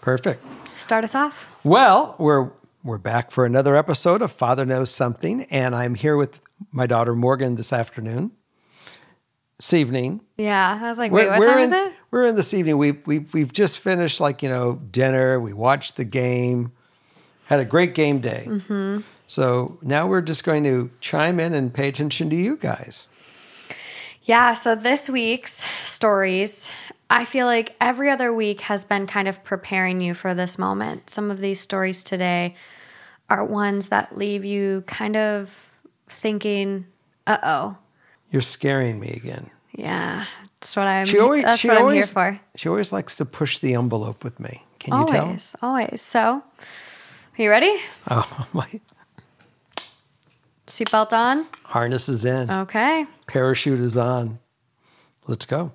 Perfect. Start us off. Well, we're back for another episode of Father Knows Something, and I'm here with my daughter Morgan this evening. Yeah, I was like, wait, what time is it? We're in this evening. We've just finished dinner. We watched the game, had a great game day. Mm-hmm. So now we're just going to chime in and pay attention to you guys. Yeah. So this week's stories. I feel like every other week has been kind of preparing you for this moment. Some of these stories today are ones that leave you kind of thinking, uh-oh. You're scaring me again. Yeah, that's what I'm here for. She always likes to push the envelope with me. Can you tell? Always. So, are you ready? Oh, my. Seatbelt on? Harness is in. Okay. Parachute is on. Let's go.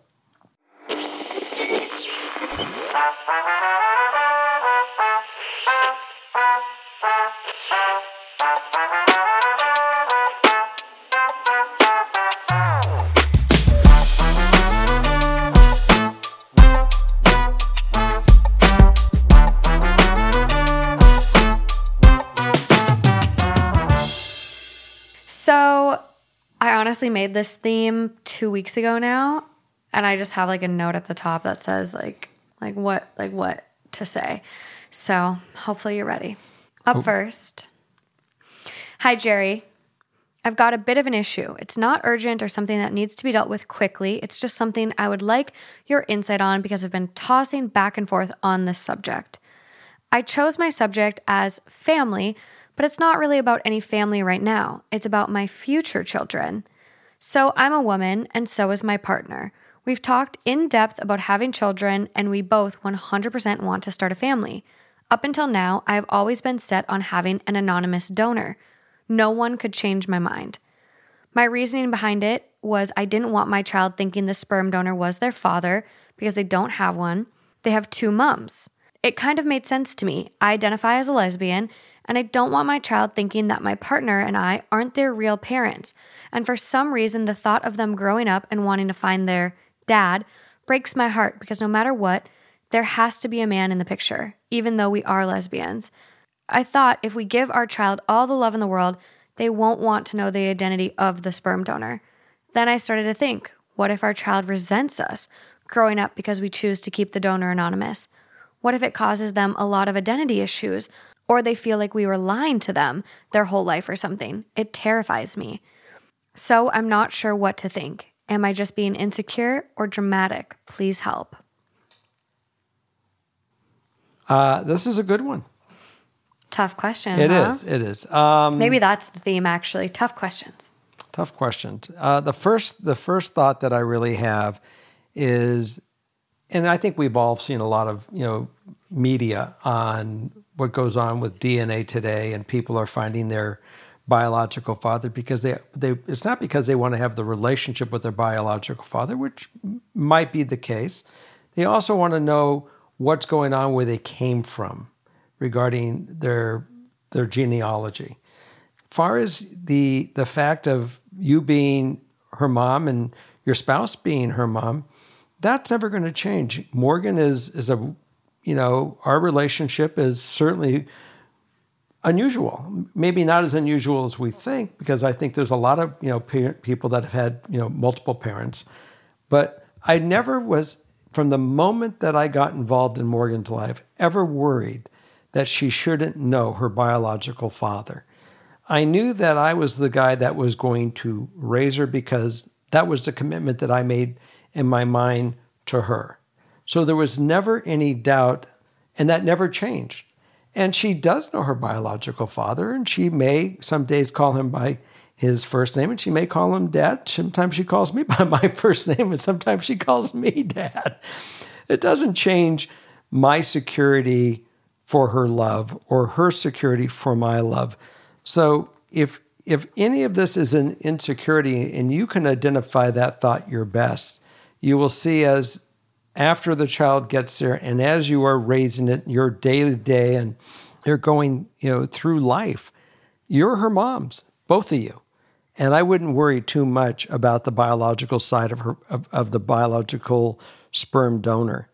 So I honestly made this theme 2 weeks ago now, and I just have a note at the top that says what to say. So hopefully you're ready. First. Hi, Jerry. I've got a bit of an issue. It's not urgent or something that needs to be dealt with quickly. It's just something I would like your insight on because I've been tossing back and forth on this subject. I chose my subject as family, but it's not really about any family right now. It's about my future children. So I'm a woman, and so is my partner. We've talked in depth about having children, and we both 100% want to start a family. Up until now, I've always been set on having an anonymous donor. No one could change my mind. My reasoning behind it was I didn't want my child thinking the sperm donor was their father because they don't have one. They have two moms. It kind of made sense to me. I identify as a lesbian, and I don't want my child thinking that my partner and I aren't their real parents. And for some reason, the thought of them growing up and wanting to find their dad breaks my heart because no matter what, there has to be a man in the picture, even though we are lesbians. I thought if we give our child all the love in the world, they won't want to know the identity of the sperm donor. Then I started to think, what if our child resents us growing up because we choose to keep the donor anonymous? What if it causes them a lot of identity issues? Or they feel like we were lying to them their whole life or something. It terrifies me. So I'm not sure what to think. Am I just being insecure or dramatic? Please help. This is a good one. Tough question. It is. Maybe that's the theme, actually. Tough questions. The first thought that I really have is, and I think we've all seen a lot of media on what goes on with DNA today, and people are finding their biological father because they it's not because they want to have the relationship with their biological father, which might be the case. They also want to know what's going on where they came from regarding their genealogy. As far as the fact of you being her mom and your spouse being her mom, that's never going to change. Morgan is our relationship is certainly unusual. Maybe not as unusual as we think, because I think there's a lot of people that have had multiple parents. But I never was, from the moment that I got involved in Morgan's life, ever worried that she shouldn't know her biological father. I knew that I was the guy that was going to raise her because that was the commitment that I made in my mind to her. So there was never any doubt, and that never changed. And she does know her biological father, and she may some days call him by his first name, and she may call him Dad. Sometimes she calls me by my first name, and sometimes she calls me Dad. It doesn't change my security for her love or her security for my love. So if any of this is an insecurity and you can identify that thought your best, you will see as after the child gets there and as you are raising it, your day to day and they're going, through life, you're her moms, both of you. And I wouldn't worry too much about the biological side of her, of the biological sperm donor.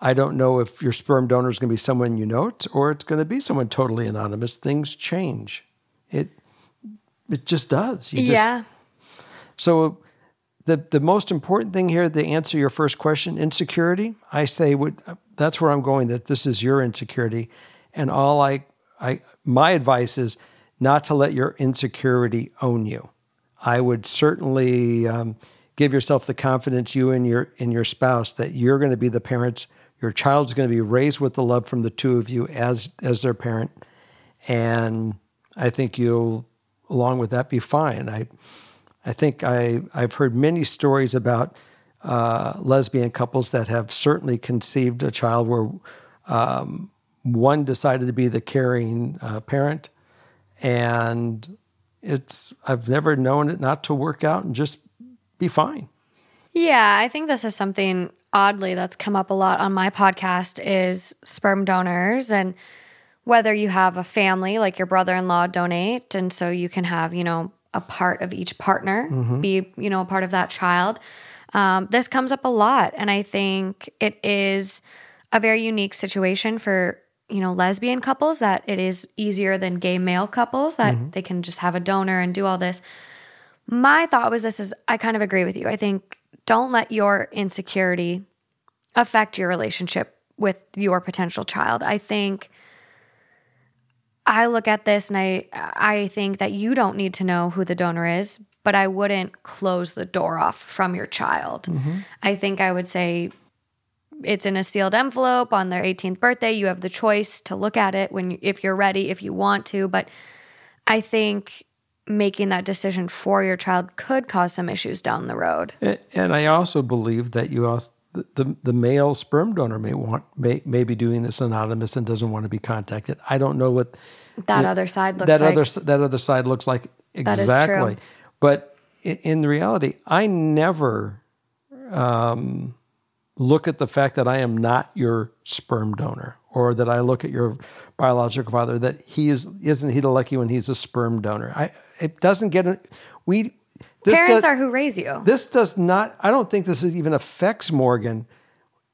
I don't know if your sperm donor is going to be someone you know or it's going to be someone totally anonymous. Things change. It just does. Yeah. So the most important thing here to answer your first question, insecurity, I say that's where I'm going. That this is your insecurity, and all my advice is, not to let your insecurity own you. I would certainly give yourself the confidence, you and your spouse, that you're going to be the parents. Your child's going to be raised with the love from the two of you as their parent, and I think you'll, along with that, be fine. I think I've heard many stories about lesbian couples that have certainly conceived a child where one decided to be the caring parent. And I've never known it not to work out and just be fine. Yeah, I think this is something oddly that's come up a lot on my podcast is sperm donors, and whether you have a family, like your brother-in-law donate, and so you can have, a part of each partner be, a part of that child. This comes up a lot, and I think it is a very unique situation for lesbian couples, that it is easier than gay male couples, that they can just have a donor and do all this. My thought was this is, I kind of agree with you. I think don't let your insecurity affect your relationship with your potential child. I think I look at this and I think that you don't need to know who the donor is, but I wouldn't close the door off from your child. I think I would say, it's in a sealed envelope on their 18th birthday. You have the choice to look at it if you're ready, if you want to. But I think making that decision for your child could cause some issues down the road. And I also believe that the male sperm donor may be doing this anonymous and doesn't want to be contacted. I don't know what other side looks like. That other side looks like exactly. That is true. But in reality, I never. Look at the fact that I am not your sperm donor, or that I look at your biological father, that isn't he the lucky one, he's a sperm donor. Parents are who raise you. I don't think this even affects Morgan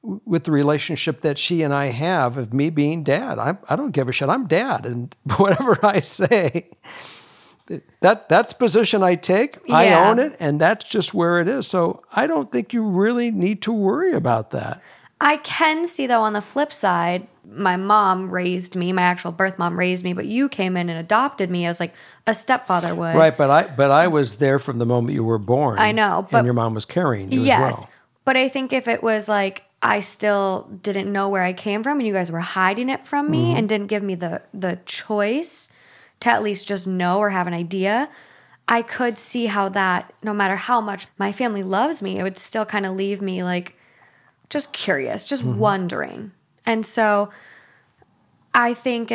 with the relationship that she and I have of me being dad. I don't give a shit. I'm dad, and whatever I say, that's position I take. Yeah. I own it, and that's just where it is. So I don't think you really need to worry about that. I can see, though, on the flip side, my mom raised me, my actual birth mom raised me, but you came in and adopted me as like a stepfather would. Right, but I was there from the moment you were born. I know. But, and your mom was carrying you as well. But I think if it was like I still didn't know where I came from and you guys were hiding it from me and didn't give me the choice to at least just know or have an idea, I could see how that, no matter how much my family loves me, it would still kind of leave me like just curious, just wondering. And so I think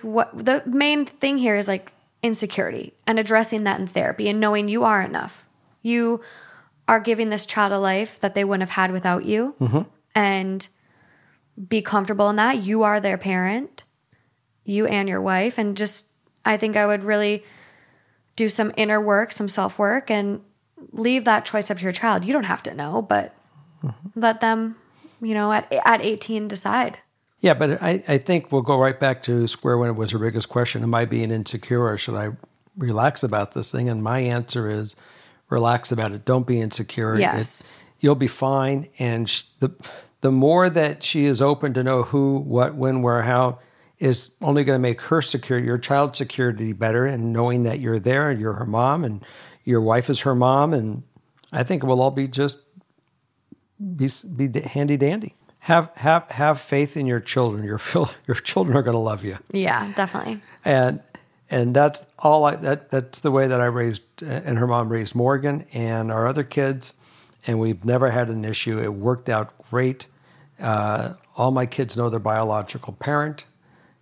what the main thing here is like insecurity and addressing that in therapy and knowing you are enough. You are giving this child a life that they wouldn't have had without you, and be comfortable in that. You are their parent. You and your wife, and just, I think I would really do some inner work, some self-work, and leave that choice up to your child. You don't have to know, but let them, at 18 decide. Yeah, but I think we'll go right back to square one. It was your biggest question. Am I being insecure, or should I relax about this thing? And my answer is relax about it. Don't be insecure. Yes. You'll be fine. And the more that she is open to know who, what, when, where, how, is only going to make her secure, your child's security better, and knowing that you're there and you're her mom and your wife is her mom. And I think we'll all be just be handy dandy. Have faith in your children. Your children are going to love you. Yeah, definitely. And that's all. That's the way that I raised and her mom raised Morgan and our other kids, and we've never had an issue. It worked out great. All my kids know their biological parent,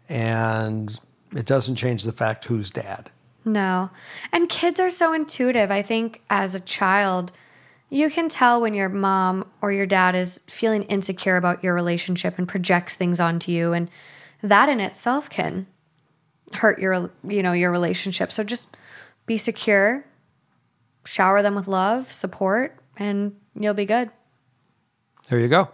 and it doesn't change the fact who's dad. No. And kids are so intuitive. I think as a child, you can tell when your mom or your dad is feeling insecure about your relationship and projects things onto you, and that in itself can hurt your relationship. So just be secure, shower them with love, support, and you'll be good. There you go.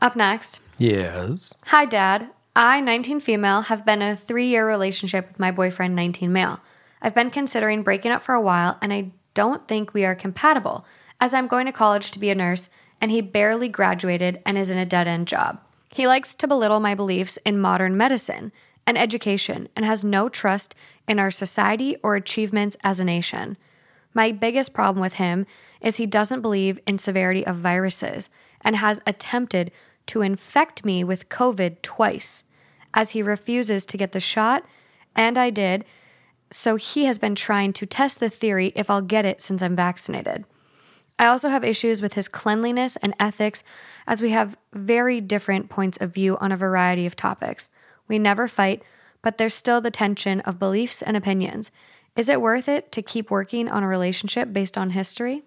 Up next. Yes. Hi, Dad. I, 19 female, have been in a 3-year relationship with my boyfriend, 19 male. I've been considering breaking up for a while, and I don't think we are compatible, as I'm going to college to be a nurse, and he barely graduated and is in a dead-end job. He likes to belittle my beliefs in modern medicine and education, and has no trust in our society or achievements as a nation. My biggest problem with him is he doesn't believe in severity of viruses and has attempted to infect me with COVID twice, as he refuses to get the shot, and I did, so he has been trying to test the theory if I'll get it since I'm vaccinated. I also have issues with his cleanliness and ethics, as we have very different points of view on a variety of topics. We never fight, but there's still the tension of beliefs and opinions. Is it worth it to keep working on a relationship based on history?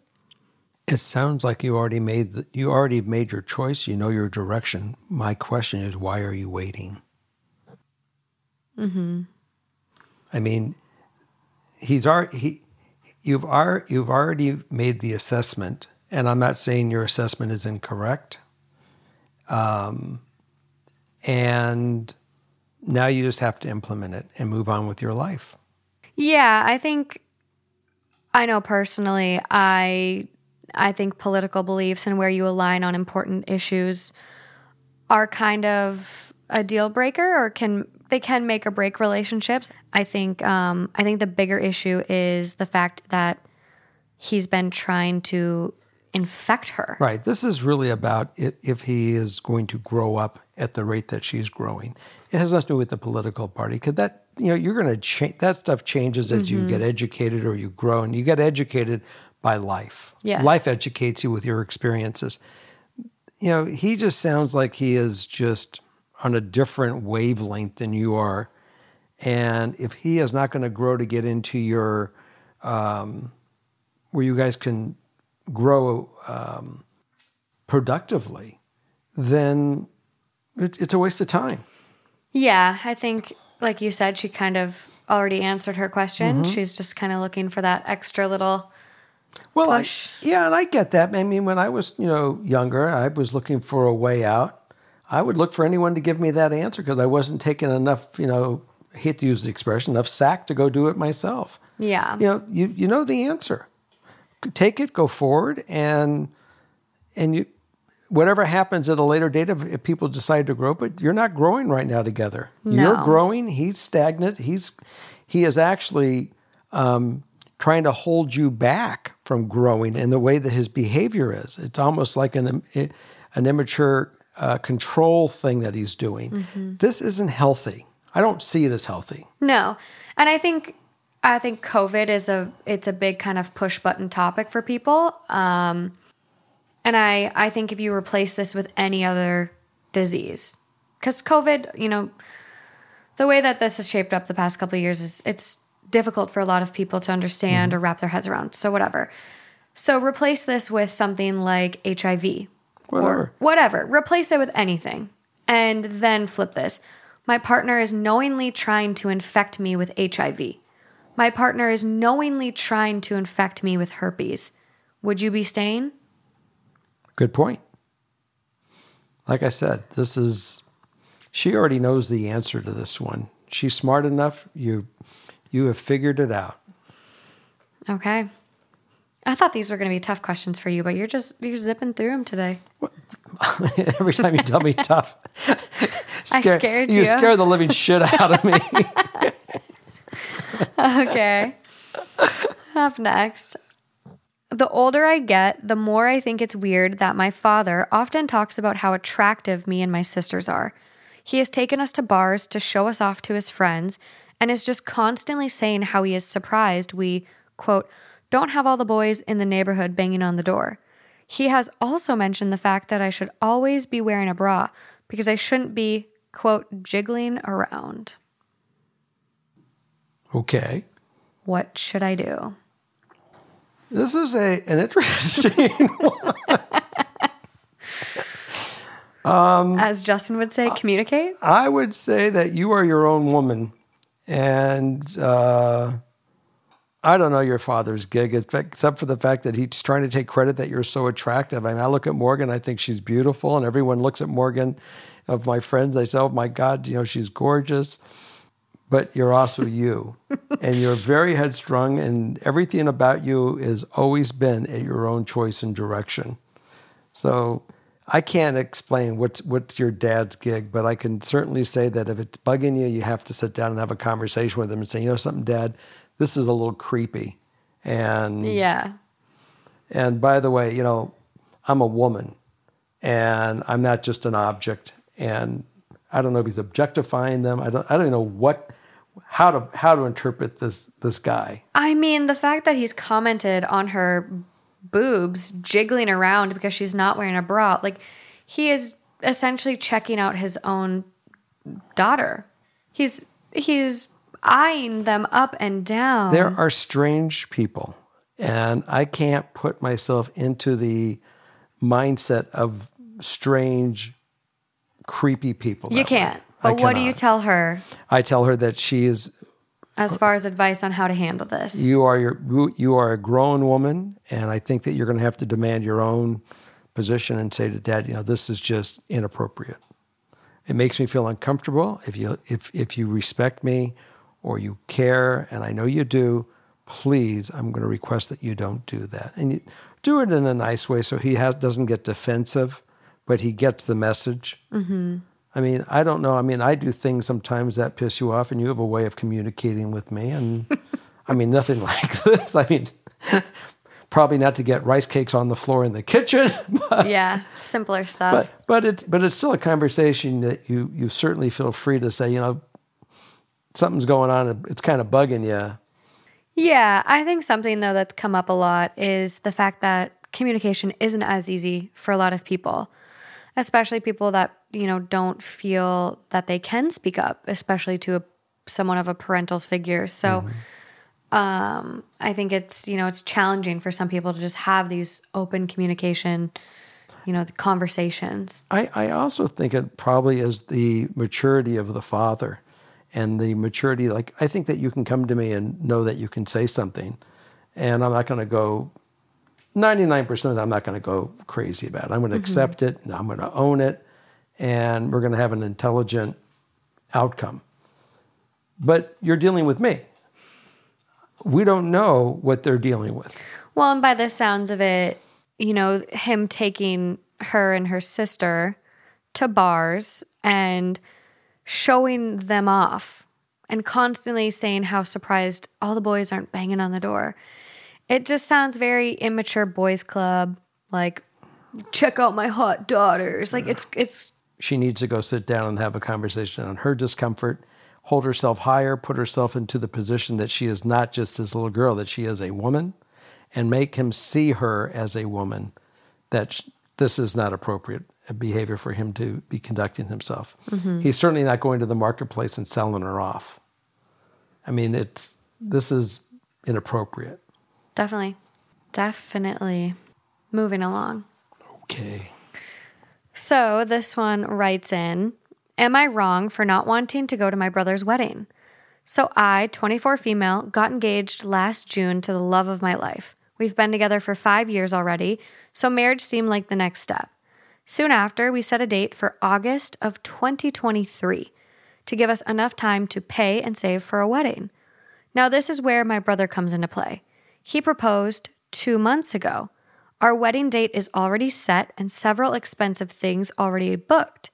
It sounds like you already made your choice. You know your direction. My question is, why are you waiting? Mm-hmm. I mean, you've already made the assessment, and I'm not saying your assessment is incorrect. And now you just have to implement it and move on with your life. Yeah, I know personally, I think political beliefs and where you align on important issues are kind of a deal breaker, or they can make or break relationships. I think the bigger issue is the fact that he's been trying to infect her. Right. This is really about if he is going to grow up at the rate that she's growing. It has nothing to do with the political party, because that, you're going to change. That stuff changes as you get educated or you grow, and you get educated by life. Yes. Life educates you with your experiences. He just sounds like he is just on a different wavelength than you are. And if he is not going to grow to get into your, where you guys can grow productively, then it's a waste of time. Yeah, I think, like you said, she kind of already answered her question. Mm-hmm. She's just kind of looking for that extra little push. And I get that. I mean, when I was younger, I was looking for a way out. I would look for anyone to give me that answer, because I wasn't taking enough, I hate to use the expression, enough sack to go do it myself. Yeah. You know the answer. Take it, go forward, and you, whatever happens at a later date, if people decide to grow, but you're not growing right now together. No. You're growing, he's stagnant, he is actually trying to hold you back from growing in the way that his behavior is. It's almost like an immature control thing that he's doing. Mm-hmm. This isn't healthy. I don't see it as healthy. No. And I think COVID is it's a big kind of push button topic for people. And I think if you replace this with any other disease, because COVID, the way that this has shaped up the past couple of years is it's difficult for a lot of people to understand or wrap their heads around. So whatever. So replace this with something like HIV. Whatever. Replace it with anything, and then flip this. My partner is knowingly trying to infect me with HIV. My partner is knowingly trying to infect me with herpes. Would you be staying? Good point. Like I said, she already knows the answer to this one. She's smart enough. You have figured it out. Okay. I thought these were going to be tough questions for you, but you're zipping through them today. Every time you tell me tough, I scared you. You scare the living shit out of me. Okay. Up next. The older I get, the more I think it's weird that my father often talks about how attractive me and my sisters are. He has taken us to bars to show us off to his friends, and is just constantly saying how he is surprised we, quote, don't have all the boys in the neighborhood banging on the door. He has also mentioned the fact that I should always be wearing a bra because I shouldn't be, quote, jiggling around. Okay. What should I do? This is an interesting one. As Justin would say, communicate. I would say that you are your own woman. And I don't know your father's gig, except for the fact that he's trying to take credit that you're so attractive. I mean, I look at Morgan, I think she's beautiful. And everyone looks at Morgan, of my friends, they say, oh my God, you know, she's gorgeous. But you're also you. And you're very headstrong. And everything about you has always been at your own choice and direction. So I can't explain what's your dad's gig, but I can certainly say that if it's bugging you, you have to sit down and have a conversation with him and say, you know something, Dad, this is a little creepy. And yeah. And by the way, you know, I'm a woman and I'm not just an object. And I don't know if he's objectifying them. I don't know how to interpret this guy. I mean, the fact that he's commented on her boobs jiggling around because she's not wearing a bra. Like, he is essentially checking out his own daughter. He's eyeing them up and down. There are strange people, and I can't put myself into the mindset of strange, creepy people. You can't. But what do you tell her? I tell her that she is... As far as advice on how to handle this. You are a grown woman, and I think that you're going to have to demand your own position and say to Dad, you know, this is just inappropriate. It makes me feel uncomfortable. If you respect me or you care, and I know you do, please, I'm going to request that you don't do that. And you do it in a nice way so he doesn't get defensive, but he gets the message. Mm-hmm. I mean, I don't know. I mean, I do things sometimes that piss you off, and you have a way of communicating with me. And I mean, nothing like this. I mean, probably not to get rice cakes on the floor in the kitchen. But, yeah, simpler stuff. But it's still a conversation that you certainly feel free to say, you know, something's going on and it's kind of bugging you. Yeah, I think something, though, that's come up a lot is the fact that communication isn't as easy for a lot of people, especially people that, you know, don't feel that they can speak up, especially to someone of a parental figure. So mm-hmm. I think it's, you know, it's challenging for some people to just have these open communication, you know, the conversations. I also think it probably is the maturity of the father and the maturity. Like, I think that you can come to me and know that you can say something, and I'm not going to go... 99% I'm not going to go crazy about it. I'm going to mm-hmm. accept it, and I'm going to own it, and we're going to have an intelligent outcome. But you're dealing with me. We don't know what they're dealing with. Well, and by the sounds of it, you know, him taking her and her sister to bars and showing them off and constantly saying how surprised all the boys aren't banging on the door. It just sounds very immature boys club, like, check out my hot daughters. Like, it's... She needs to go sit down and have a conversation on her discomfort, hold herself higher, put herself into the position that she is not just this little girl, that she is a woman, and make him see her as a woman, that this is not appropriate behavior for him to be conducting himself. Mm-hmm. He's certainly not going to the marketplace and selling her off. I mean, this is inappropriate. Definitely. Moving along. Okay. So this one writes in, am I wrong for not wanting to go to my brother's wedding? So I, 24 female, got engaged last June to the love of my life. We've been together for 5 years already, so marriage seemed like the next step. Soon after, we set a date for August of 2023 to give us enough time to pay and save for a wedding. Now this is where my brother comes into play. He proposed 2 months ago. Our wedding date is already set and several expensive things already booked.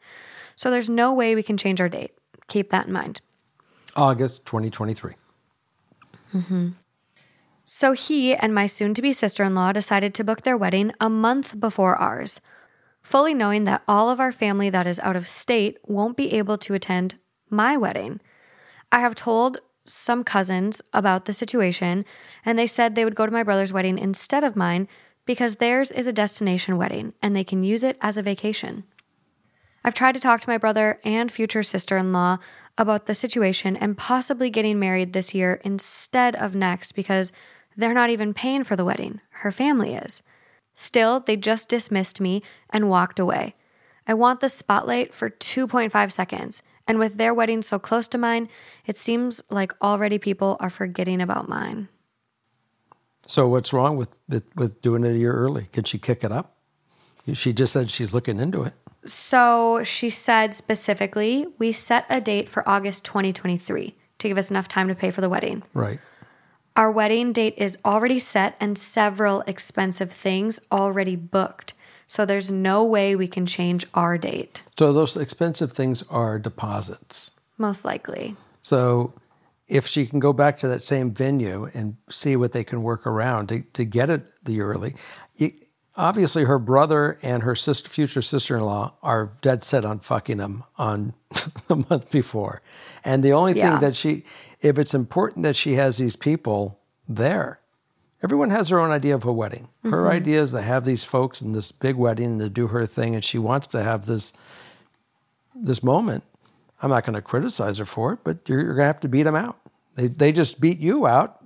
So there's no way we can change our date. Keep that in mind. August 2023. Mm-hmm. So he and my soon-to-be sister-in-law decided to book their wedding a month before ours, fully knowing that all of our family that is out of state won't be able to attend my wedding. I have told some cousins about the situation, and they said they would go to my brother's wedding instead of mine because theirs is a destination wedding and they can use it as a vacation. I've tried to talk to my brother and future sister-in-law about the situation and possibly getting married this year instead of next because they're not even paying for the wedding. Her family is. Still, they just dismissed me and walked away. I want the spotlight for 2.5 seconds, and with their wedding so close to mine, it seems like already people are forgetting about mine. So what's wrong with doing it a year early? Could she kick it up? She just said she's looking into it. So she said specifically, we set a date for August 2023 to give us enough time to pay for the wedding. Right. Our wedding date is already set and several expensive things already booked. So there's no way we can change our date. So those expensive things are deposits. Most likely. So if she can go back to that same venue and see what they can work around to get it the early, obviously her brother and her future sister-in-law are dead set on fucking them on the month before. And the only thing that if it's important that she has these people there. Everyone has her own idea of a wedding. Her idea is to have these folks in this big wedding and to do her thing, and she wants to have this moment. I'm not going to criticize her for it, but you're going to have to beat them out. They just beat you out.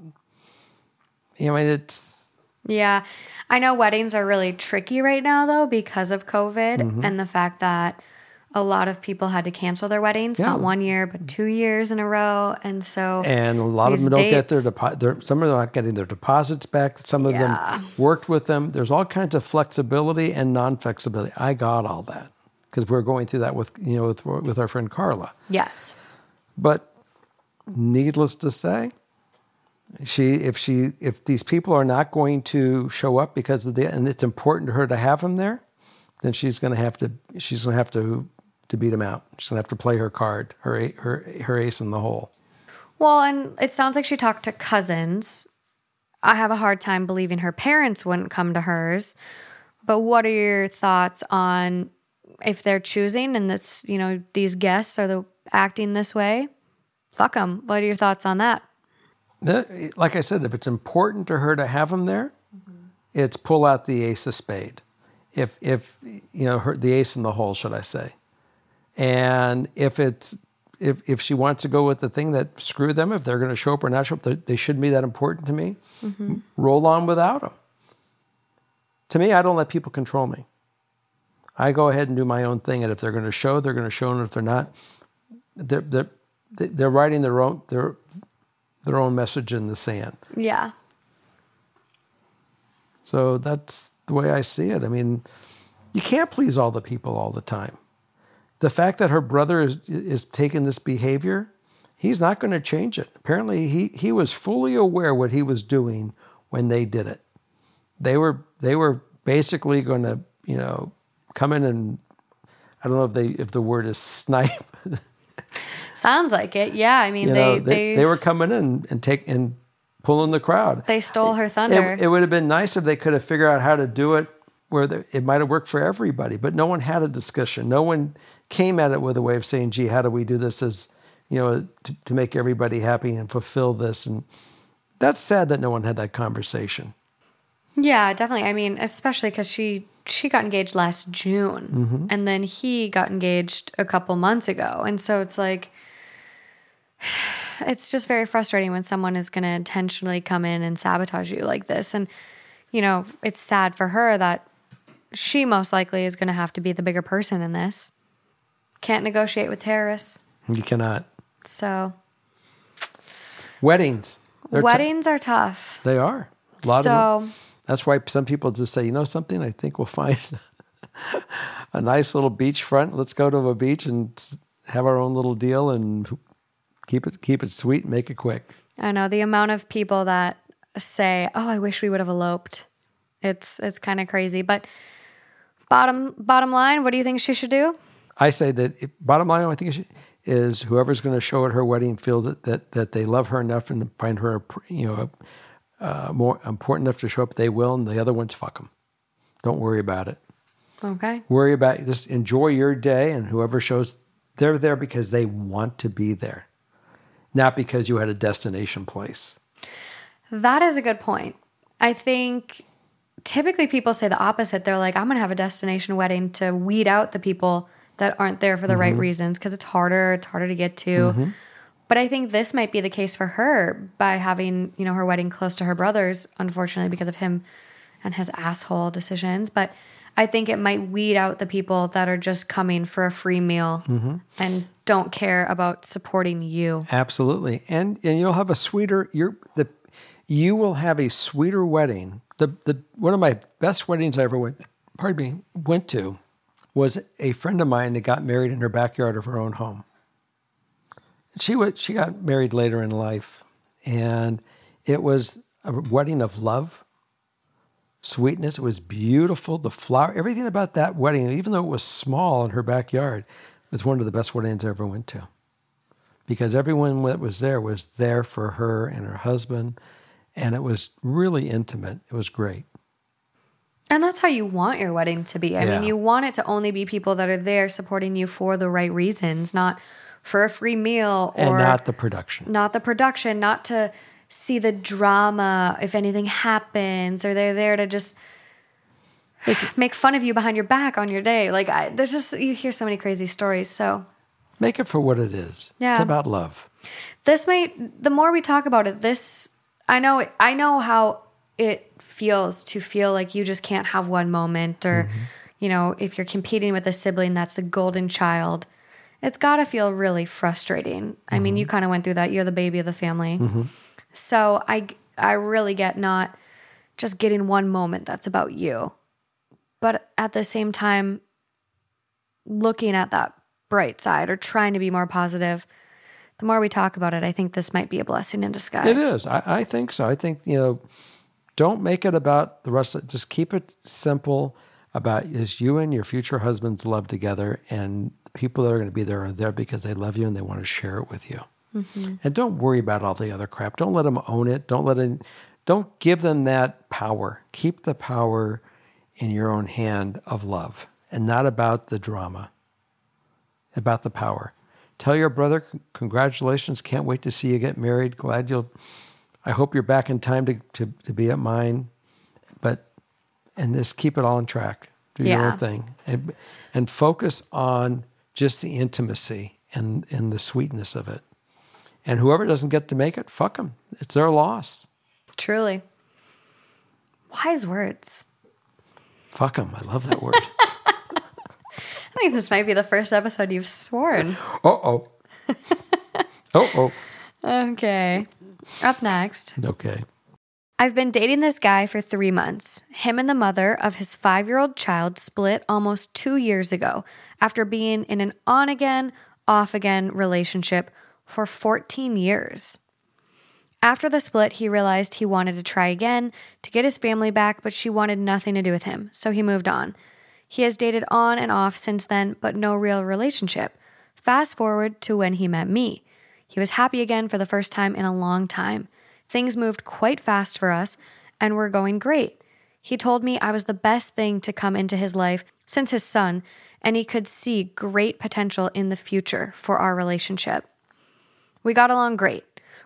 You know, it's... Yeah. I know weddings are really tricky right now, though, because of COVID and the fact that a lot of people had to cancel their weddings, not 1 year, but 2 years in a row. And so, and a lot of them don't get their deposits. Some are not getting their deposits back. Some of them worked with them. There's all kinds of flexibility and non-flexibility. I got all that because we're going through that with our friend Carla. Yes. But needless to say, if these people are not going to show up because of and it's important to her to have them there, then she's going to have to beat him out. She's going to have to play her card, her ace in the hole. Well, and it sounds like she talked to cousins. I have a hard time believing her parents wouldn't come to hers. But what are your thoughts on if they're choosing and that's, you know, these guests are acting this way? Fuck them. What are your thoughts on that? Like I said, if it's important to her to have them there, it's pull out the ace of spade. If you know the ace in the hole, should I say? And if she wants to go with the thing that screw them, if they're going to show up or not show up, they shouldn't be that important to me. Roll on without them. To me, I don't let people control me. I go ahead and do my own thing, and if they're going to show, they're going to show, and if they're not, they're writing their own message in the sand. Yeah. So that's the way I see it. I mean, you can't please all the people all the time. The fact that her brother is taking this behavior, he's not going to change it. Apparently, he was fully aware what he was doing when they did it. They were basically going to, you know, come in and I don't know if the word is snipe. Sounds like it. Yeah, I mean they were coming in and pulling the crowd. They stole her thunder. It would have been nice if they could have figured out how to do it. Where it might have worked for everybody, but no one had a discussion. No one came at it with a way of saying, "Gee, how do we do this as you know to make everybody happy and fulfill this?" And that's sad that no one had that conversation. Yeah, definitely. I mean, especially because she got engaged last June, and then he got engaged a couple months ago, and so it's like it's just very frustrating when someone is going to intentionally come in and sabotage you like this, and you know, it's sad for her that she most likely is going to have to be the bigger person in this. Can't negotiate with terrorists. You cannot. So. Weddings. Weddings are tough. They are. A lot of them. That's why some people just say, you know something, I think we'll find a nice little beachfront. Let's go to a beach and have our own little deal and keep it sweet and make it quick. I know. The amount of people that say, oh, I wish we would have eloped. It's kind of crazy. But bottom line, what do you think she should do? I say that bottom line, I think is whoever's going to show at her wedding feel that they love her enough and find her more important enough to show up. They will, and the other ones, fuck them. Don't worry about it. Okay. Worry about it. Just enjoy your day, and whoever shows, they're there because they want to be there, not because you had a destination place. That is a good point. I think typically people say the opposite. They're like, I'm going to have a destination wedding to weed out the people that aren't there for the right reasons, because it's harder to get to. Mm-hmm. But I think this might be the case for her by having, you know, her wedding close to her brother's, unfortunately, because of him and his asshole decisions. But I think it might weed out the people that are just coming for a free meal and don't care about supporting you. Absolutely. And you'll have a sweeter, you will have a sweeter wedding. The one of my best weddings I ever went to was a friend of mine that got married in her backyard of her own home. She got married later in life, and it was a wedding of love, sweetness. It was beautiful. The flower, everything about that wedding, even though it was small in her backyard, was one of the best weddings I ever went to, because everyone that was there for her and her husband, and it was really intimate. It was great. And that's how you want your wedding to be. I mean, you want it to only be people that are there supporting you for the right reasons, not for a free meal, or and not the production, not to see the drama if anything happens, or they're there to just make fun of you behind your back on your day. Like, you hear so many crazy stories. So make it for what it is. Yeah. It's about love. The more we talk about it, I know how it feels to feel like you just can't have one moment, or, you know, if you're competing with a sibling that's the golden child. It's got to feel really frustrating. I mean, you kind of went through that. You're the baby of the family. So I really get not just getting one moment that's about you. But at the same time, looking at that bright side or trying to be more positive, the more we talk about it, I think this might be a blessing in disguise. It is. I think so. I think, you know, don't make it about the rest of it. Just keep it simple about is you and your future husband's love together, and people that are going to be there are there because they love you and they want to share it with you. And don't worry about all the other crap. Don't let them own it. Don't give them that power. Keep the power in your own hand of love, and not about the drama, about the power. Tell your brother, congratulations. Can't wait to see you get married. I hope you're back in time to be at mine. And just keep it all on track. Do your own thing. And focus on just the intimacy and the sweetness of it. And whoever doesn't get to make it, fuck them. It's their loss. Truly. Wise words. Fuck them. I love that word. I think this might be the first episode you've sworn. Uh-oh. Uh-oh. Okay. Up next. Okay. I've been dating this guy for 3 months. Him and the mother of his 5-year-old child split almost 2 years ago after being in an on-again, off-again relationship for 14 years. After the split, he realized he wanted to try again to get his family back, but she wanted nothing to do with him, so he moved on. He has dated on and off since then, but no real relationship. Fast forward to when he met me. He was happy again for the first time in a long time. Things moved quite fast for us, and we're going great. He told me I was the best thing to come into his life since his son, and he could see great potential in the future for our relationship. We got along great,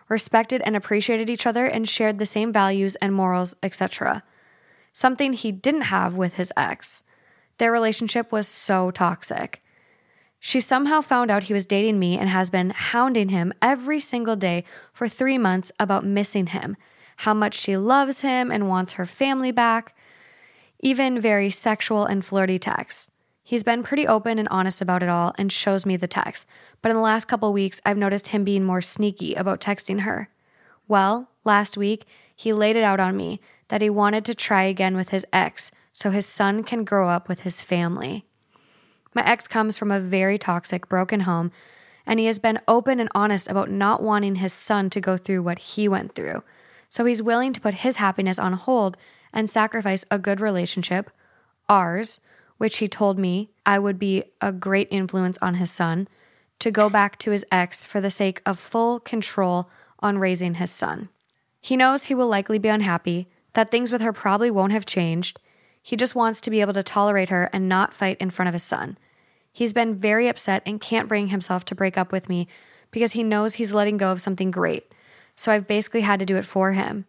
respected and appreciated each other, and shared the same values and morals, etc. Something he didn't have with his ex. Their relationship was so toxic. She somehow found out he was dating me and has been hounding him every single day for 3 months about missing him, how much she loves him and wants her family back, even very sexual and flirty texts. He's been pretty open and honest about it all and shows me the text, but in the last couple weeks, I've noticed him being more sneaky about texting her. Well, last week, he laid it out on me that he wanted to try again with his ex so his son can grow up with his family. My ex comes from a very toxic, broken home, and he has been open and honest about not wanting his son to go through what he went through. So he's willing to put his happiness on hold and sacrifice a good relationship, ours, which he told me I would be a great influence on his son, to go back to his ex for the sake of full control on raising his son. He knows he will likely be unhappy, that things with her probably won't have changed. He just wants to be able to tolerate her and not fight in front of his son. He's been very upset and can't bring himself to break up with me because he knows he's letting go of something great. So I've basically had to do it for him.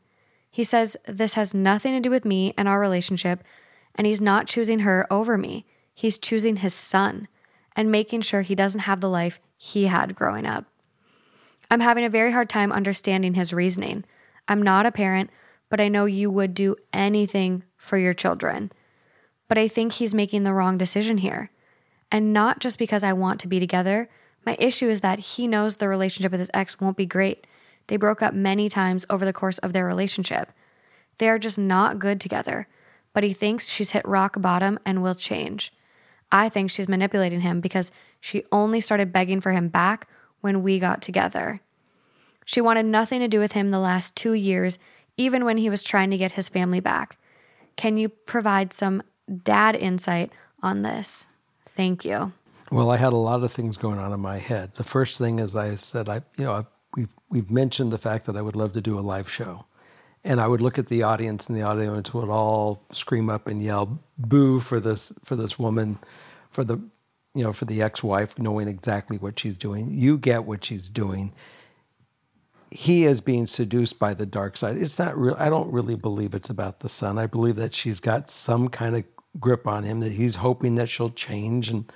He says this has nothing to do with me and our relationship, and he's not choosing her over me. He's choosing his son and making sure he doesn't have the life he had growing up. I'm having a very hard time understanding his reasoning. I'm not a parent, but I know you would do anything for your children. But I think he's making the wrong decision here. And not just because I want to be together. My issue is that he knows the relationship with his ex won't be great. They broke up many times over the course of their relationship. They are just not good together. But he thinks she's hit rock bottom and will change. I think she's manipulating him because she only started begging for him back when we got together. She wanted nothing to do with him the last 2 years, even when he was trying to get his family back. Can you provide some dad insight on this? Thank you. Well, I had a lot of things going on in my head. The first thing is I said, we've mentioned the fact that I would love to do a live show. And I would look at the audience, and the audience would all scream up and yell, boo for this woman, for the ex-wife, knowing exactly what she's doing. You get what she's doing. He is being seduced by the dark side. It's not real. I don't really believe it's about the son. I believe that she's got some kind of grip on him, that he's hoping that she'll change. And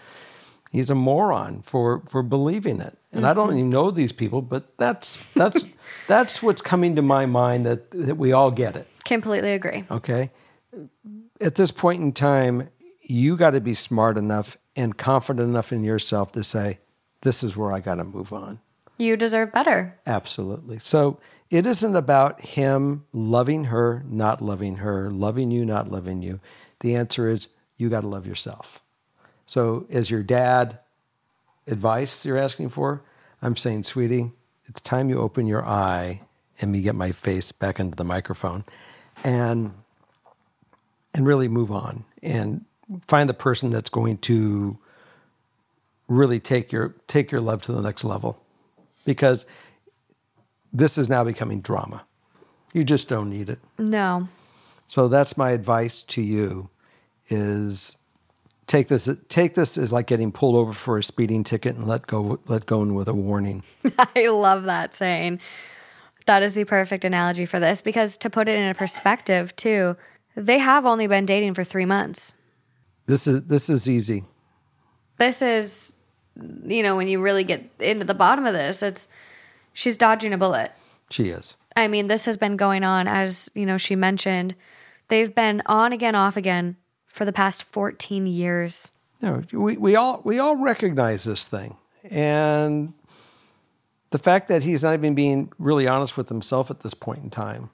he's a moron for believing it. And I don't even know these people, but that's that's what's coming to my mind, that we all get it. Completely agree. Okay. At this point in time, you got to be smart enough and confident enough in yourself to say, this is where I got to move on. You deserve better. Absolutely. So it isn't about him loving her, not loving her, loving you, not loving you. The answer is you got to love yourself. So as your dad, advice you're asking for, I'm saying, sweetie, it's time you open your eye and me get my face back into the microphone and really move on and find the person that's going to really take your love to the next level. Because this is now becoming drama. You just don't need it. No. So that's my advice to you, is take this as like getting pulled over for a speeding ticket and let go in with a warning. I love that saying. That is the perfect analogy for this, because to put it in a perspective too, they have only been dating for 3 months. This is easy. This is, when you really get into the bottom of this, she's dodging a bullet. She is. I mean, this has been going on, as, she mentioned. They've been on again, off again for the past 14 years. No, we all recognize this thing. And the fact that he's not even being really honest with himself at this point in time,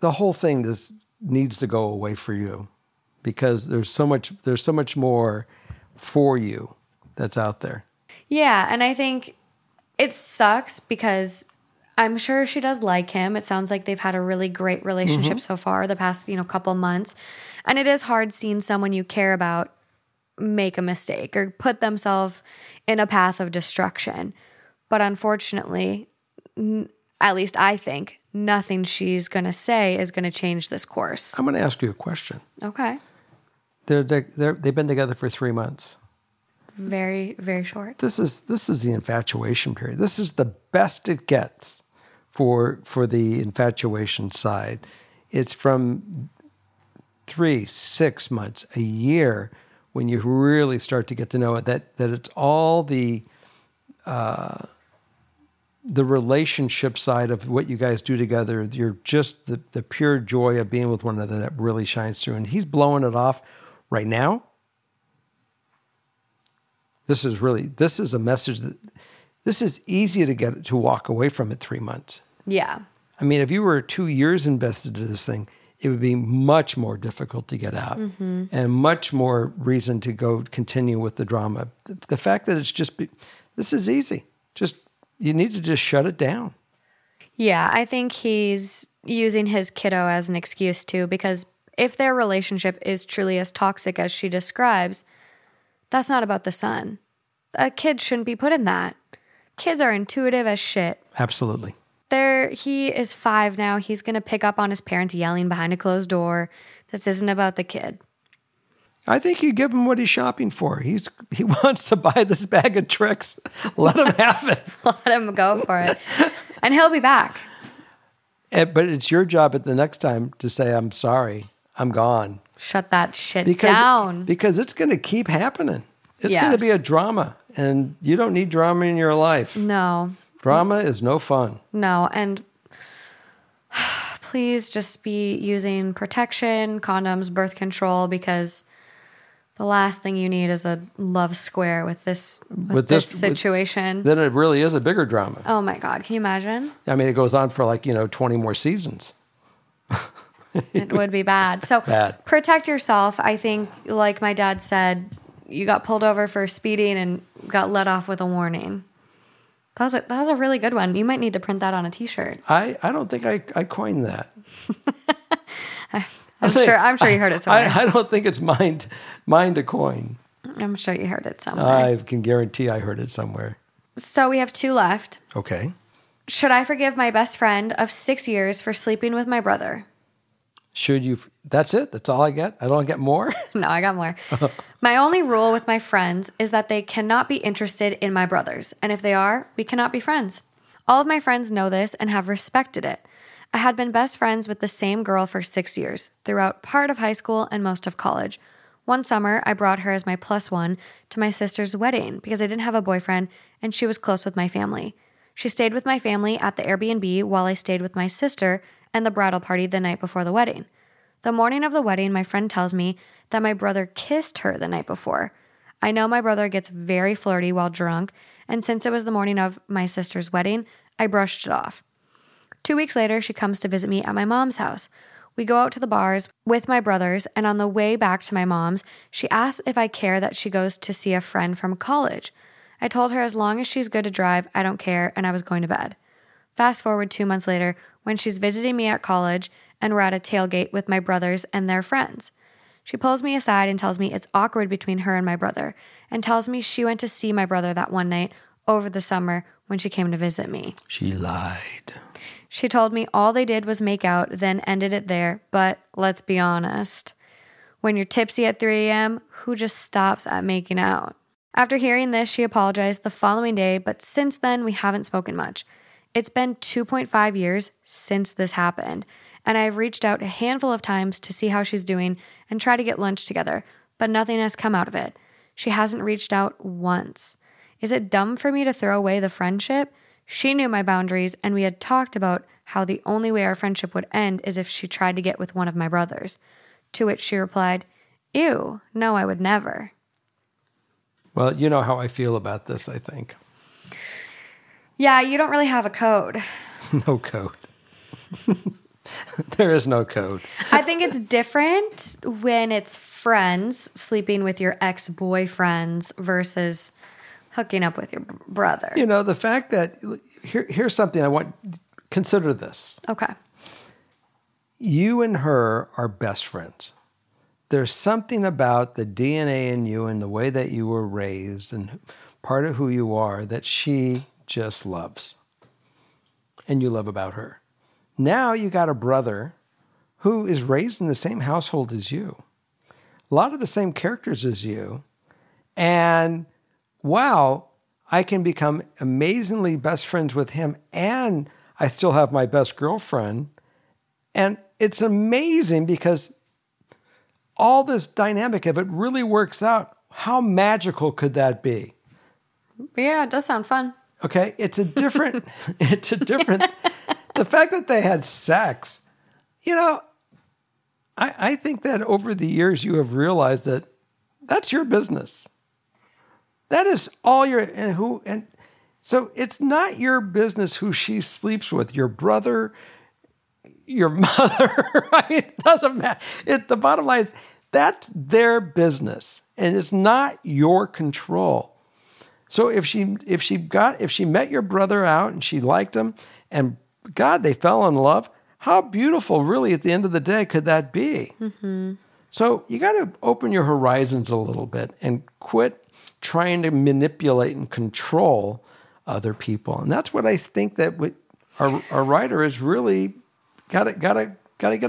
the whole thing just needs to go away for you, because there's so much more for you that's out there. Yeah, and I think it sucks because I'm sure she does like him. It sounds like they've had a really great relationship so far the past, couple months. And it is hard seeing someone you care about make a mistake or put themselves in a path of destruction. But unfortunately, at least I think, nothing she's going to say is going to change this course. I'm going to ask you a question. Okay. They've been together for 3 months. Very, very short. This is the infatuation period. This is the best it gets for the infatuation side. It's from 3, 6 months, a year, when you really start to get to know it, that it's all the relationship side of what you guys do together. You're just the pure joy of being with one another that really shines through. And he's blowing it off right now. This is a message that this is easy to get to walk away from at 3 months. Yeah. I mean, if you were 2 years invested in this thing, it would be much more difficult to get out and much more reason to go continue with the drama. The fact that this is easy. You need to just shut it down. Yeah. I think he's using his kiddo as an excuse too, because if their relationship is truly as toxic as she describes, that's not about the son. A kid shouldn't be put in that. Kids are intuitive as shit. Absolutely. He is 5 now. He's going to pick up on his parents yelling behind a closed door. This isn't about the kid. I think you give him what he's shopping for. He wants to buy this bag of tricks. Let him have it. Let him go for it. And he'll be back. But it's your job at the next time to say, I'm sorry, I'm gone. Shut that shit down. Because it's going to keep happening. It's going to be a drama, and you don't need drama in your life. No. Drama is no fun. No, and please just be using protection, condoms, birth control, because the last thing you need is a love square with this situation. Then it really is a bigger drama. Oh my God, can you imagine? I mean, it goes on for 20 more seasons. It would be bad. So protect yourself. I think, like my dad said, you got pulled over for speeding and got let off with a warning. That was a really good one. You might need to print that on a T-shirt. I don't think I coined that. I'm sure you heard it somewhere. I don't think it's mine to coin. I'm sure you heard it somewhere. I can guarantee I heard it somewhere. So we have two left. Okay. Should I forgive my best friend of 6 years for sleeping with my brother? Should you? That's it? That's all I get? I don't get more? No, I got more. My only rule with my friends is that they cannot be interested in my brothers. And if they are, we cannot be friends. All of my friends know this and have respected it. I had been best friends with the same girl for 6 years, throughout part of high school and most of college. One summer, I brought her as my +1 to my sister's wedding because I didn't have a boyfriend and she was close with my family. She stayed with my family at the Airbnb while I stayed with my sister and the bridal party the night before the wedding. The morning of the wedding, my friend tells me that my brother kissed her the night before. I know my brother gets very flirty while drunk, and since it was the morning of my sister's wedding, I brushed it off. 2 weeks later, she comes to visit me at my mom's house. We go out to the bars with my brothers, and on the way back to my mom's, she asks if I care that she goes to see a friend from college. I told her as long as she's good to drive, I don't care, and I was going to bed. Fast forward 2 months later, when she's visiting me at college, and we're at a tailgate with my brothers and their friends. She pulls me aside and tells me it's awkward between her and my brother, and tells me she went to see my brother that one night over the summer when she came to visit me. She lied. She told me all they did was make out, then ended it there. But let's be honest. When you're tipsy at 3 a.m., who just stops at making out? After hearing this, she apologized the following day, but since then, we haven't spoken much. It's been 2.5 years since this happened, and I've reached out a handful of times to see how she's doing and try to get lunch together, but nothing has come out of it. She hasn't reached out once. Is it dumb for me to throw away the friendship? She knew my boundaries, and we had talked about how the only way our friendship would end is if she tried to get with one of my brothers. To which she replied, "Ew, no, I would never." Well, you know how I feel about this, I think. Yeah, you don't really have a code. No code. There is no code. I think it's different when it's friends sleeping with your ex-boyfriends versus hooking up with your brother. You know, the fact that, here's something I want, consider this. Okay. You and her are best friends. There's something about the DNA in you and the way that you were raised and part of who you are that she just loves. And you love about her. Now you got a brother who is raised in the same household as you. A lot of the same characters as you. And wow, I can become amazingly best friends with him, and I still have my best girlfriend. And it's amazing because all this dynamic, if it really works out, how magical could that be? Yeah, it does sound fun. Okay, it's a different, the fact that they had sex, you know, I think that over the years you have realized that that's your business. That is all your, and so it's not your business who she sleeps with, your brother, your mother. I mean, it doesn't matter. The bottom line is that's their business, and it's not your control. So if she met your brother out and she liked him, and God, they fell in love. How beautiful, really, at the end of the day, could that be? Mm-hmm. So you got to open your horizons a little bit and quit trying to manipulate and control other people. And that's what I think that our writer has really got to get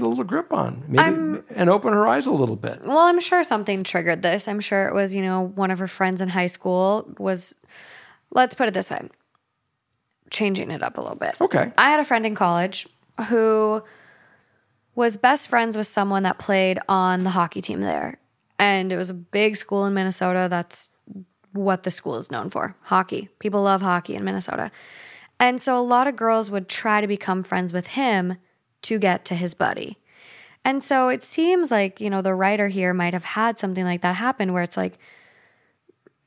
a little grip on, maybe, and open her eyes a little bit. Well, I'm sure something triggered this. I'm sure it was, one of her friends in high school was, let's put it this way, changing it up a little bit. Okay. I had a friend in college who was best friends with someone that played on the hockey team there. And it was a big school in Minnesota. That's what the school is known for, hockey. People love hockey in Minnesota. And so a lot of girls would try to become friends with him to get to his buddy. And so it seems like, you know, the writer here might have had something like that happen where it's like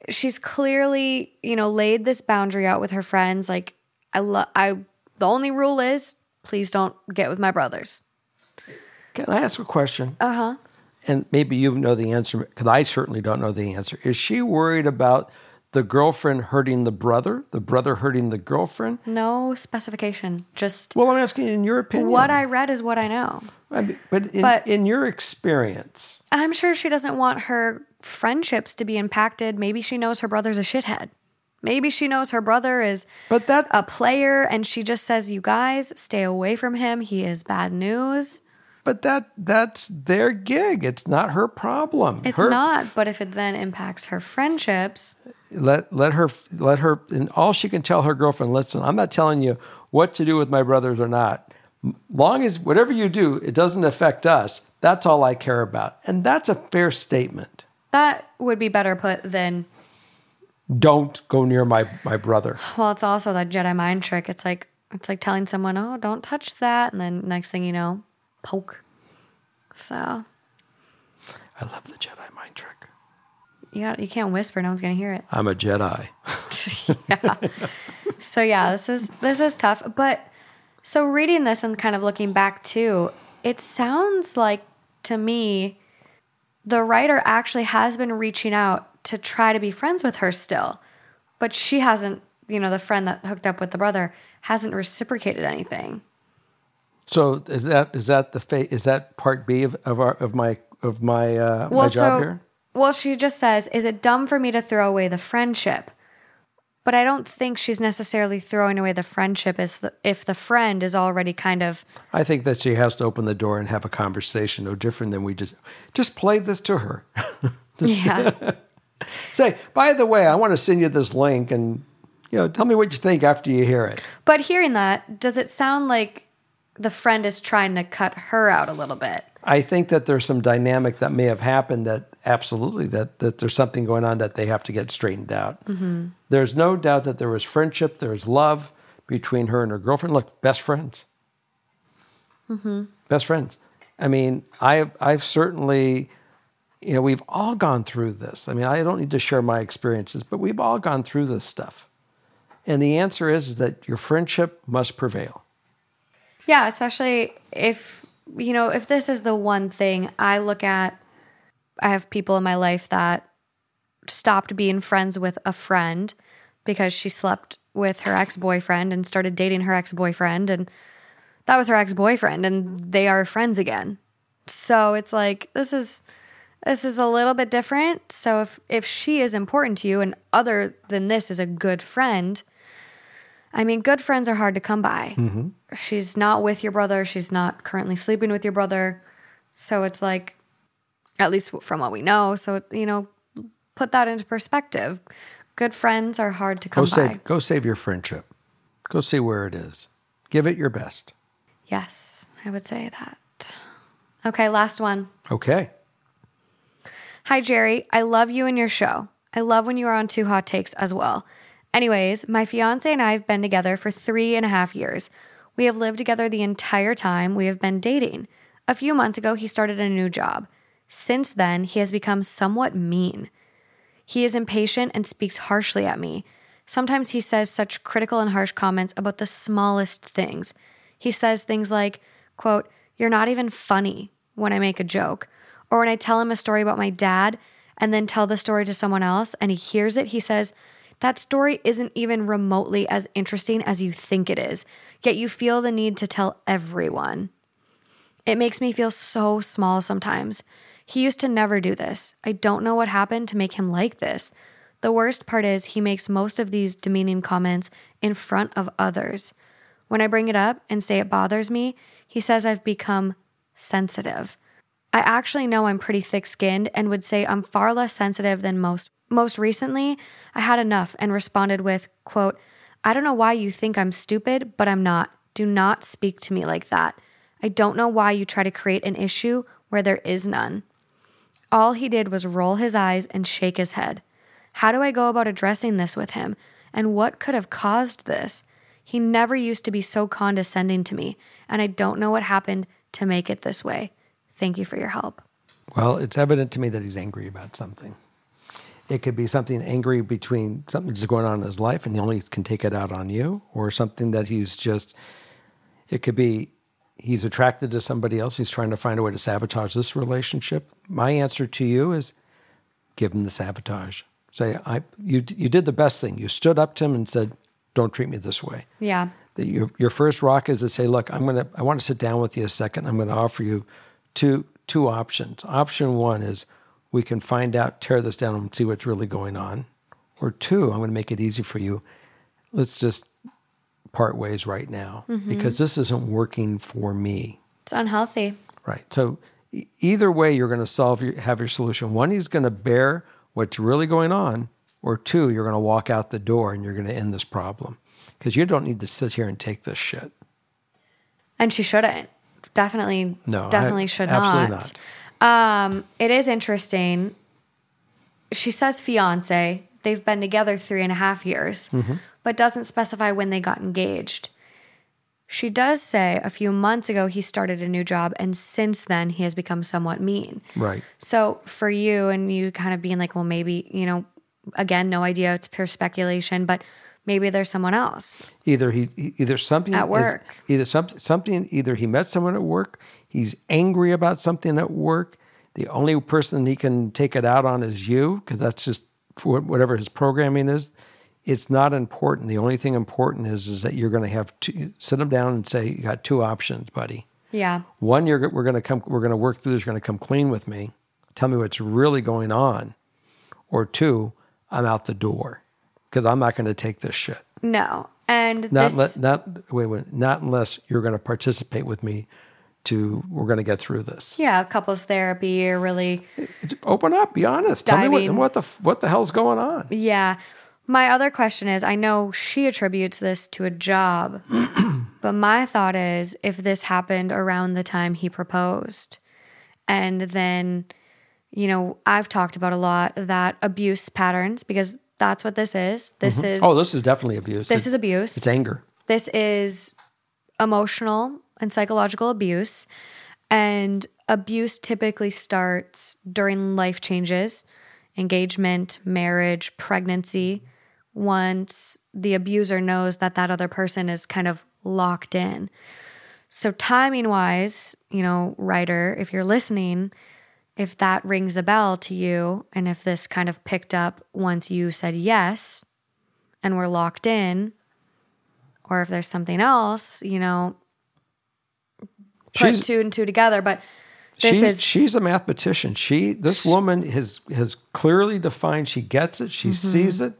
she's clearly, you know, laid this boundary out with her friends. Like, the only rule is please don't get with my brothers. Can I ask a question? Uh-huh. And maybe you know the answer, because I certainly don't know the answer. Is she worried about the girlfriend hurting the brother hurting the girlfriend? No specification. Just well, I'm asking in your opinion. What I read is what I know. But in your experience. I'm sure she doesn't want her friendships to be impacted. Maybe she knows her brother's a shithead. Maybe she knows her brother is a player, and she just says, you guys, stay away from him. He is bad news. But that's their gig. It's not her problem. It's not. But if it then impacts her friendships, let her. And all she can tell her girlfriend, listen, I'm not telling you what to do with my brothers or not. Long as whatever you do, it doesn't affect us. That's all I care about. And that's a fair statement. That would be better put than, don't go near my brother. Well, it's also that Jedi mind trick. It's like telling someone, oh, don't touch that. And then next thing you know, poke. So. I love the Jedi mind trick. You can't whisper. No one's going to hear it. I'm a Jedi. Yeah. So yeah, this is tough. But so reading this and kind of looking back too, it sounds like to me the writer actually has been reaching out to try to be friends with her still. But she hasn't, you know, the friend that hooked up with the brother hasn't reciprocated anything. So is that part B of my job here? Well, she just says, is it dumb for me to throw away the friendship? But I don't think she's necessarily throwing away the friendship if the friend is already kind of... I think that she has to open the door and have a conversation, no different than we just play this to her. Yeah. Say, by the way, I want to send you this link and, you know, tell me what you think after you hear it. But hearing that, does it sound like the friend is trying to cut her out a little bit? I think that there's some dynamic that may have happened that absolutely, that there's something going on that they have to get straightened out. Mm-hmm. There's no doubt that there was friendship, there was love between her and her girlfriend. Look, best friends. Mm-hmm. Best friends. I mean, I've certainly, you know, we've all gone through this. I mean, I don't need to share my experiences, but we've all gone through this stuff. And the answer is that your friendship must prevail. Yeah, especially if, you know, if this is the one thing I look at. I have people in my life that stopped being friends with a friend because she slept with her ex-boyfriend and started dating her ex-boyfriend, and that was her ex-boyfriend, and they are friends again. So it's like, this is a little bit different. So if she is important to you, and other than this is a good friend, I mean, good friends are hard to come by. Mm-hmm. She's not with your brother. She's not currently sleeping with your brother. So it's like, at least from what we know. So, you know, put that into perspective. Good friends are hard to come by. Go save your friendship. Go see where it is. Give it your best. Yes, I would say that. Okay, last one. Okay. Hi, Jerry. I love you and your show. I love when you are on Two Hot Takes as well. Anyways, my fiance and I have been together for 3.5 years. We have lived together the entire time we have been dating. A few months ago, he started a new job. Since then, he has become somewhat mean. He is impatient and speaks harshly at me. Sometimes he says such critical and harsh comments about the smallest things. He says things like, quote, "You're not even funny," when I make a joke, or when I tell him a story about my dad and then tell the story to someone else and he hears it, he says, "That story isn't even remotely as interesting as you think it is, yet you feel the need to tell everyone." It makes me feel so small sometimes. He used to never do this. I don't know what happened to make him like this. The worst part is he makes most of these demeaning comments in front of others. When I bring it up and say it bothers me, he says I've become sensitive. I actually know I'm pretty thick-skinned and would say I'm far less sensitive than most. Most recently, I had enough and responded with, quote, "I don't know why you think I'm stupid, but I'm not. Do not speak to me like that. I don't know why you try to create an issue where there is none." All he did was roll his eyes and shake his head. How do I go about addressing this with him? And what could have caused this? He never used to be so condescending to me, and I don't know what happened to make it this way. Thank you for your help. Well, it's evident to me that he's angry about something. It could be something angry between something that's going on in his life and he only can take it out on you, or something that he's just, it could be he's attracted to somebody else. He's trying to find a way to sabotage this relationship. My answer to you is give him the sabotage. Say, you did the best thing. You stood up to him and said, "Don't treat me this way." Yeah. That your first rock is to say, "Look, I want to sit down with you a second. I'm gonna offer you two options. Option one is we can find out, tear this down, and see what's really going on. Or two, I'm gonna make it easy for you. Let's just part ways right now, because this isn't working for me. It's unhealthy." Right. So either way, you're gonna have your solution. One, he's gonna bear what's really going on, or two, you're going to walk out the door and you're going to end this problem, because you don't need to sit here and take this shit. And she shouldn't. Definitely should not. Absolutely not. It is interesting. She says fiance. They've been together 3.5 years, but doesn't specify when they got engaged. She does say a few months ago he started a new job, and since then he has become somewhat mean. Right. So for you, and you kind of being like, well, maybe, again, no idea, it's pure speculation, but maybe there's someone else. Either he met someone at work, he's angry about something at work. The only person he can take it out on is you, because that's just whatever his programming is. It's not important. The only thing important is that you're going to have to sit him down and say, "You got two options, buddy. Yeah. One, we're going to work through this. You're going to come clean with me. Tell me what's really going on. Or two, I'm out the door, because I'm not going to take this shit." No, and not unless you're going to participate with me. We're going to get through this. Yeah, couples therapy, or really open up, be honest, diving. Tell me what the hell's going on. Yeah. My other question is, I know she attributes this to a job, but my thought is, if this happened around the time he proposed, and then, I've talked about a lot that abuse patterns, because that's what this is. This is... Oh, this is definitely abuse. This is abuse. It's anger. This is emotional and psychological abuse, and abuse typically starts during life changes, engagement, marriage, pregnancy. Once the abuser knows that other person is kind of locked in. So timing-wise, writer, if you're listening, if that rings a bell to you, and if this kind of picked up once you said yes and we're locked in, or if there's something else, put two and two together, but... She's a mathematician. This woman has clearly defined, she gets it, she sees it,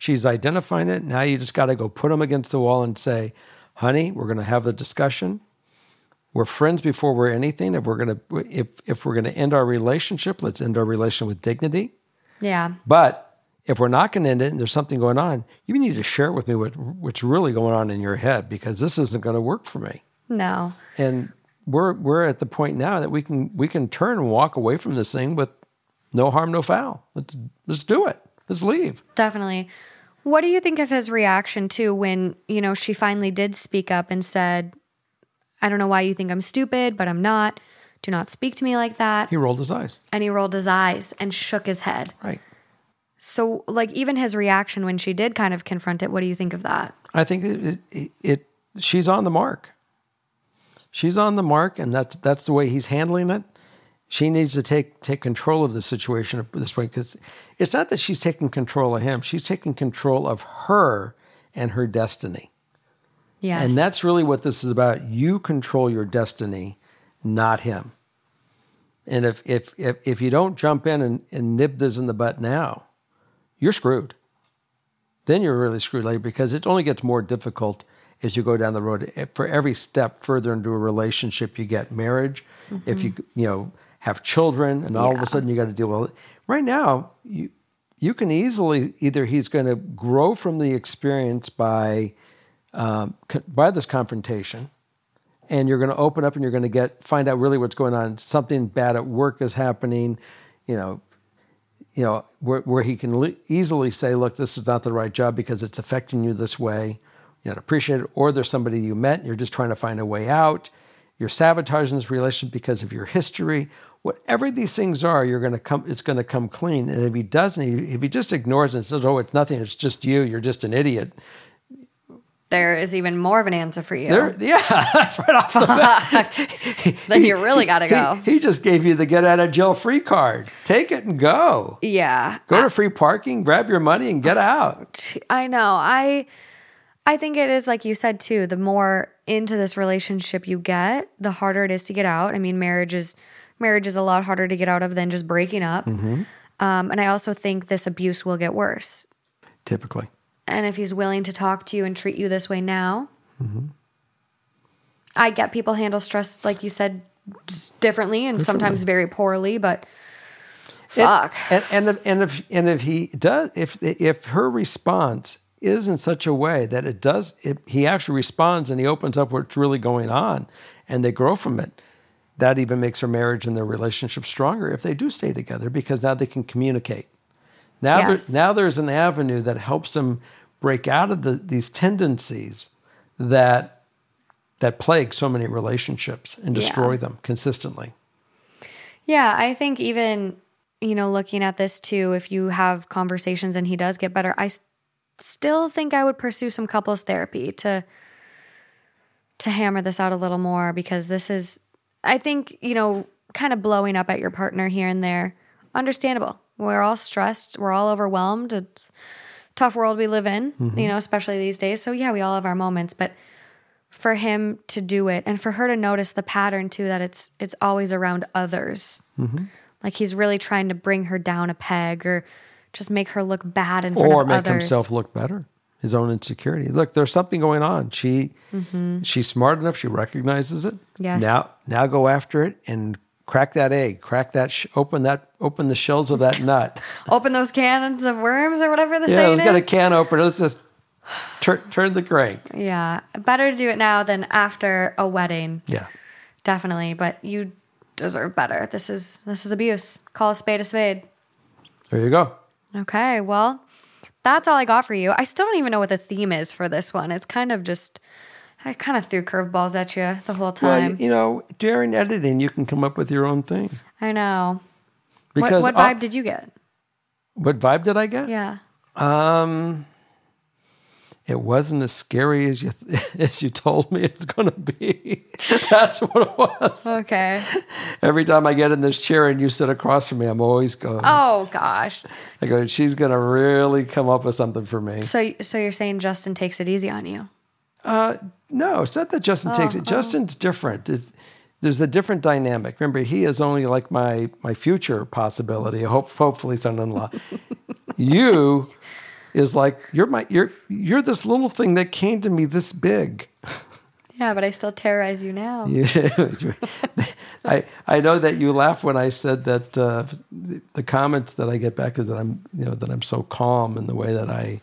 she's identifying it. Now you just got to go put them against the wall and say, "Honey, we're going to have the discussion. We're friends before we're anything. If we're going to end our relationship, let's end our relation with dignity." Yeah. But if we're not going to end it and there's something going on, you need to share with me what's really going on in your head, because this isn't going to work for me. No. And we're at the point now that we can turn and walk away from this thing with no harm, no foul. Let's do it. Let's leave. Definitely. What do you think of his reaction to when, she finally did speak up and said, "I don't know why you think I'm stupid, but I'm not. Do not speak to me like that." He rolled his eyes. And he rolled his eyes and shook his head. Right. So even his reaction when she did kind of confront it, what do you think of that? I think she's on the mark. She's on the mark, and that's the way he's handling it. She needs to take control of the situation this way, because it's not that she's taking control of him. She's taking control of her and her destiny. Yes. And that's really what this is about. You control your destiny, not him. And if you don't jump in and nib this in the butt now, you're screwed. Then you're really screwed later, because it only gets more difficult as you go down the road. For every step further into a relationship, you get marriage. If you have children, and all of a sudden you got to deal with it. Right now, you can easily, either he's going to grow from the experience by by this confrontation, and you're going to open up and you're going to find out really what's going on. Something bad at work is happening, where he can easily say, look, this is not the right job because it's affecting you this way. You don't appreciate it. Or there's somebody you met and you're just trying to find a way out. You're sabotaging this relationship because of your history. Whatever these things are, it's going to come clean. And if he doesn't, if he just ignores it and says, oh, it's nothing, it's just you, you're just an idiot, there is even more of an answer for you. That's right off the bat. Then you really got to go. He just gave you the get out of jail free card. Take it and go. Yeah. Go to free parking, grab your money, and get out. I know. I think it is, like you said, too, the more into this relationship you get, the harder it is to get out. I mean, marriage is a lot harder to get out of than just breaking up. Mm-hmm. And I also think this abuse will get worse. Typically. And if he's willing to talk to you and treat you this way now, mm-hmm. I get people handle stress, like you said, differently and sometimes very poorly. But fuck. And if her response is in such a way that he actually responds and he opens up what's really going on, and they grow from it. That even makes their marriage and their relationship stronger if they do stay together, because now they can communicate. Now there's an avenue that helps them break out of these tendencies that plague so many relationships and destroy them consistently. Yeah, I think even, looking at this too, if you have conversations and he does get better, I still think I would pursue some couples therapy to hammer this out a little more, because this is, I think, kind of blowing up at your partner here and there, understandable. We're all stressed. We're all overwhelmed. It's a tough world we live in, mm-hmm. Especially these days. So yeah, we all have our moments, but for him to do it and for her to notice the pattern too, that it's always around others. Mm-hmm. Like he's really trying to bring her down a peg or just make her look bad in front of others. Or make himself look better, his own insecurity. Look, there's something going on. She's smart enough. She recognizes it. Yes. Now go after it and crack that egg, open the shells of that nut. Open those cans of worms or whatever the saying is. Yeah, let's get a can opener. Let's just turn the crank. Yeah, better to do it now than after a wedding. Yeah. Definitely, but you deserve better. This is abuse. Call a spade a spade. There you go. Okay, well, that's all I got for you. I still don't even know what the theme is for this one. It's kind of just... I kind of threw curveballs at you the whole time. Well, during editing, you can come up with your own thing. I know. Because what vibe did you get? What vibe did I get? Yeah. It wasn't as scary as you told me it's going to be. That's what it was. Okay. Every time I get in this chair and you sit across from me, I'm always going, oh gosh. I go, she's going to really come up with something for me. So you're saying Justin takes it easy on you? No, it's not that Justin takes it. Justin's different. There's a different dynamic. Remember, he is only like my future possibility. Hopefully son-in-law. You is like, you're this little thing that came to me this big. Yeah, but I still terrorize you now. I know that you laugh when I said that the comments that I get back is that I'm that I'm so calm in the way that I.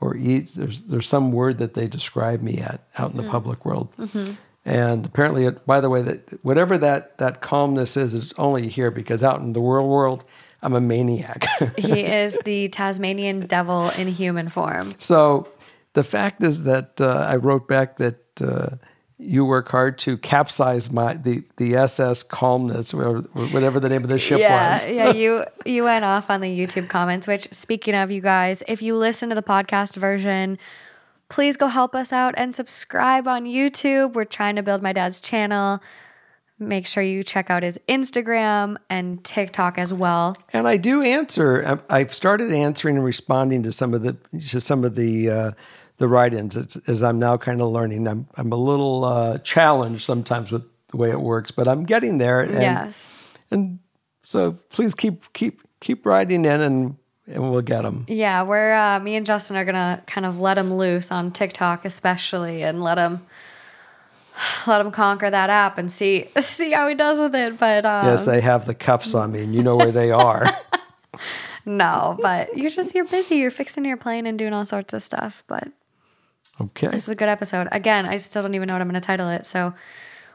Or eat, there's some word that they describe me out in the public world. Mm-hmm. And apparently, by the way, that whatever that calmness is, it's only here, because out in the real world, I'm a maniac. He is the Tasmanian devil in human form. So the fact is that I wrote back that you work hard to capsize the SS calmness, or whatever the name of the ship was. Yeah, you went off on the YouTube comments, which, speaking of, you guys, if you listen to the podcast version, please go help us out and subscribe on YouTube. We're trying to build my dad's channel. Make sure you check out his Instagram and TikTok as well. And I do answer. I've started answering and responding to some of the write-ins, as I'm now kind of learning. I'm a little challenged sometimes with the way it works, but I'm getting there. And, yes. And so please keep writing in, and we'll get them. Yeah, we're me and Justin are gonna kind of let them loose on TikTok, especially, and let him conquer that app and see how he does with it. But yes, they have the cuffs on me, and you know where they are. No, but you're busy. You're fixing your plane and doing all sorts of stuff, but. Okay. This is a good episode. Again, I still don't even know what I'm going to title it. So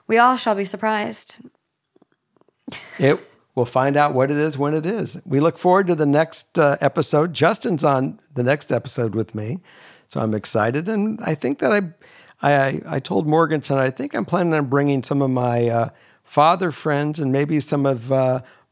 we all shall be surprised. We'll find out what it is when it is. We look forward to the next episode. Justin's on the next episode with me, so I'm excited. And I think that I told Morgan tonight, I think I'm planning on bringing some of my father friends and maybe some of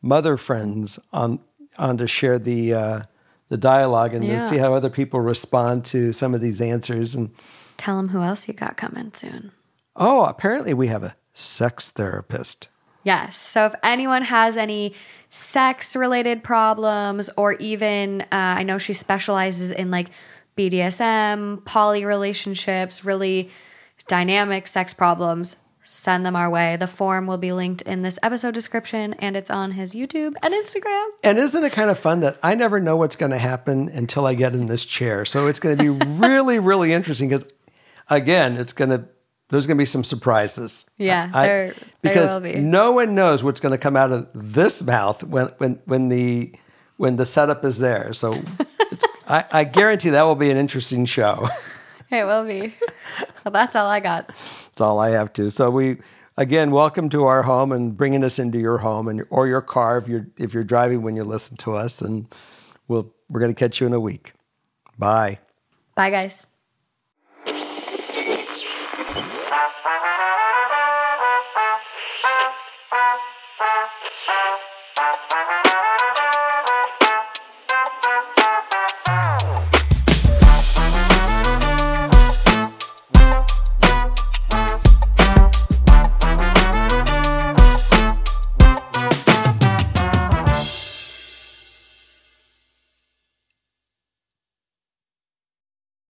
mother friends on to share the dialogue and see how other people respond to some of these answers. And tell them who else you got coming soon. Oh, apparently we have a sex therapist. Yes. So if anyone has any sex-related problems or even, I know she specializes in like BDSM, poly relationships, really dynamic sex problems, send them our way. The form will be linked in this episode description, and it's on his YouTube and Instagram. And isn't it kind of fun that I never know what's going to happen until I get in this chair? So it's going to be really, really interesting because, again, there's going to be some surprises. Yeah, there will be. Because no one knows what's going to come out of this mouth when the setup is there. So I guarantee that will be an interesting show. It will be. Well, that's all I got. That's all I have to. So welcome to our home and bringing us into your home or your car if you're driving when you listen to us. And we're going to catch you in a week. Bye. Bye, guys.